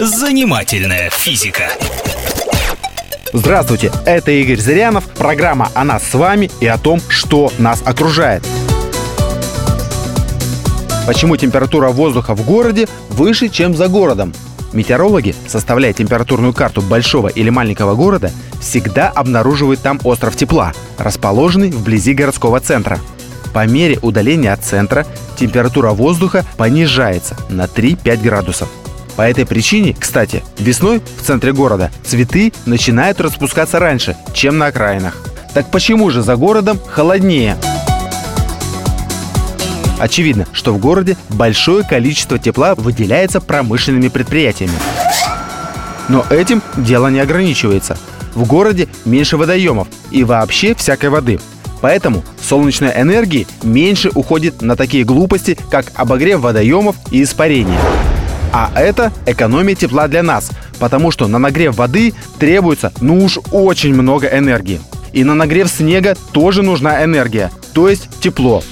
Занимательная физика. Здравствуйте, это Игорь Зырянов. Программа о нас с вами и о том, что нас окружает. Почему температура воздуха в городе выше, чем за городом? Метеорологи, составляя температурную карту большого или маленького города, всегда обнаруживают там остров тепла, расположенный вблизи городского центра. По мере удаления от центра температура воздуха понижается на 3-5 градусов. По этой причине, кстати, весной в центре города цветы начинают распускаться раньше, чем на окраинах. Так почему же за городом холоднее? Очевидно, что в городе большое количество тепла выделяется промышленными предприятиями. Но этим дело не ограничивается. В городе меньше водоемов и вообще всякой воды. Поэтому солнечной энергии меньше уходит на такие глупости, как обогрев водоемов и испарение. А это экономия тепла для нас, потому что на нагрев воды требуется очень много энергии. И на нагрев снега тоже нужна энергия, то есть тепло.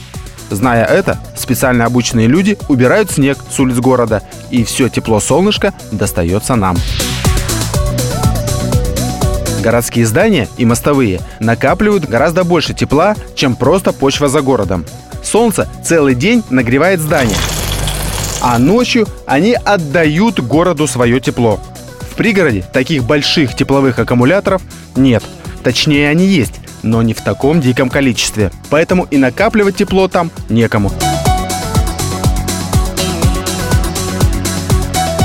Зная это, специально обученные люди убирают снег с улиц города, и все тепло солнышка достается нам. Городские здания и мостовые накапливают гораздо больше тепла, чем просто почва за городом. Солнце целый день нагревает здания, а ночью они отдают городу свое тепло. В пригороде таких больших тепловых аккумуляторов нет. Точнее, они есть, но не в таком диком количестве. Поэтому и накапливать тепло там некому.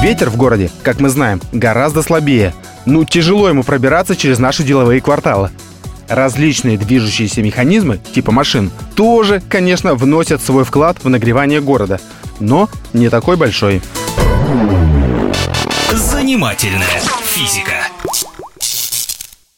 Ветер в городе, как мы знаем, гораздо слабее. Тяжело ему пробираться через наши деловые кварталы. Различные движущиеся механизмы, типа машин, тоже, конечно, вносят свой вклад в нагревание города, но не такой большой. Занимательная физика.